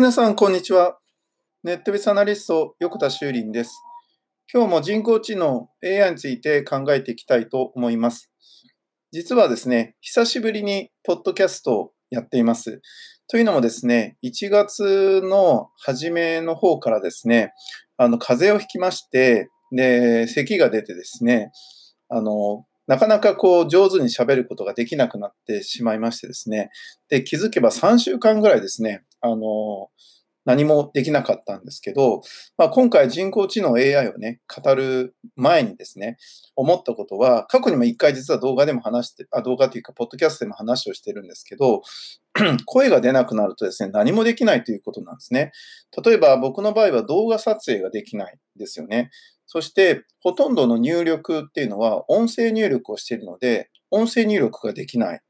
皆さん、こんにちは。ネットビズアナリスト、横田修林です。今日も人工知能 AI について考えていきたいと思います。実はですね、久しぶりにポッドキャストをやっています。というのもですね、1月の初めの方からですね、風邪をひきまして、で、咳が出てですね、なかなか上手に喋ることができなくなってしまいましてですね。で、気づけば3週間ぐらいですね、何もできなかったんですけど、今回人工知能 AI をね、語る前にですね、思ったことは、過去にも一回実は動画というか、ポッドキャストでも話をしてるんですけど、声が出なくなるとですね、何もできないということなんですね。例えば僕の場合は動画撮影ができないんですよね。そして、ほとんどの入力っていうのは音声入力をしているので、音声入力ができない。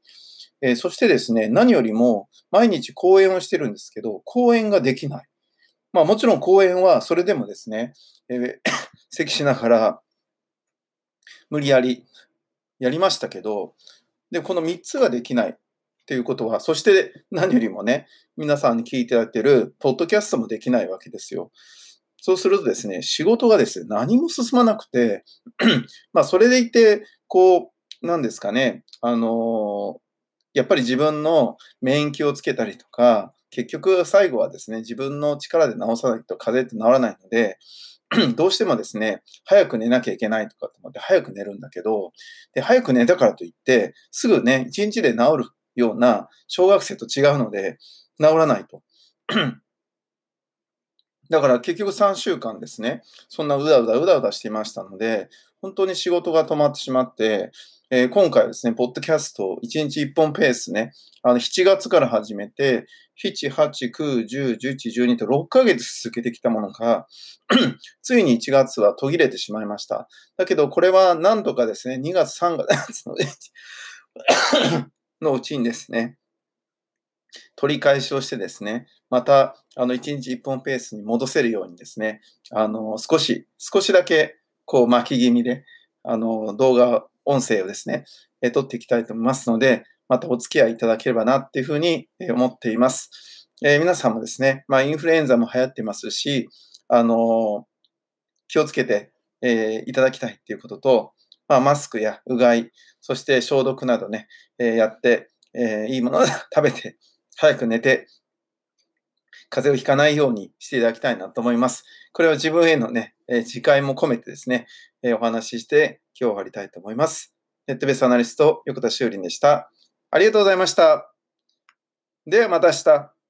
そしてですね、何よりも毎日講演をしてるんですけど、講演ができない。もちろん講演はそれでもですね、咳しながら無理やりやりましたけど、で、この3つができないということは、そして何よりもね、皆さんに聞いていただいているポッドキャストもできないわけですよ。そうするとですね、仕事がですね、何も進まなくて、それでいて、なんですかね、やっぱり自分の免疫をつけたりとか、結局最後はですね、自分の力で治さないと風邪って治らないので、どうしてもですね、早く寝なきゃいけないとかって思って、早く寝るんだけど、で、早く寝たからといって、すぐね、一日で治るような小学生と違うので、治らないと。だから結局3週間ですね、そんなうだうだしていましたので、本当に仕事が止まってしまって、今回はですね、ポッドキャストを1日1本ペースね、7月から始めて、7、8、9、10、11、12と6ヶ月続けてきたものが、ついに1月は途切れてしまいました。だけどこれはなんとかですね、2月、3月のうちにですね、取り返しをしてですね、また、1日1本ペースに戻せるようにですね、少しだけ、巻き気味で、動画、音声をですね、撮っていきたいと思いますので、またお付き合いいただければなっていうふうに思っています。皆さんもですね、インフルエンザも流行ってますし、気をつけて、いただきたいっていうことと、マスクやうがい、そして消毒などね、やって、いいものを食べて、早く寝て、風邪をひかないようにしていただきたいなと思います。これは自分へのね、自戒も込めてですね、お話しして今日終わりたいと思います。ネットビズアナリスト、横田修林でした。ありがとうございました。ではまた明日。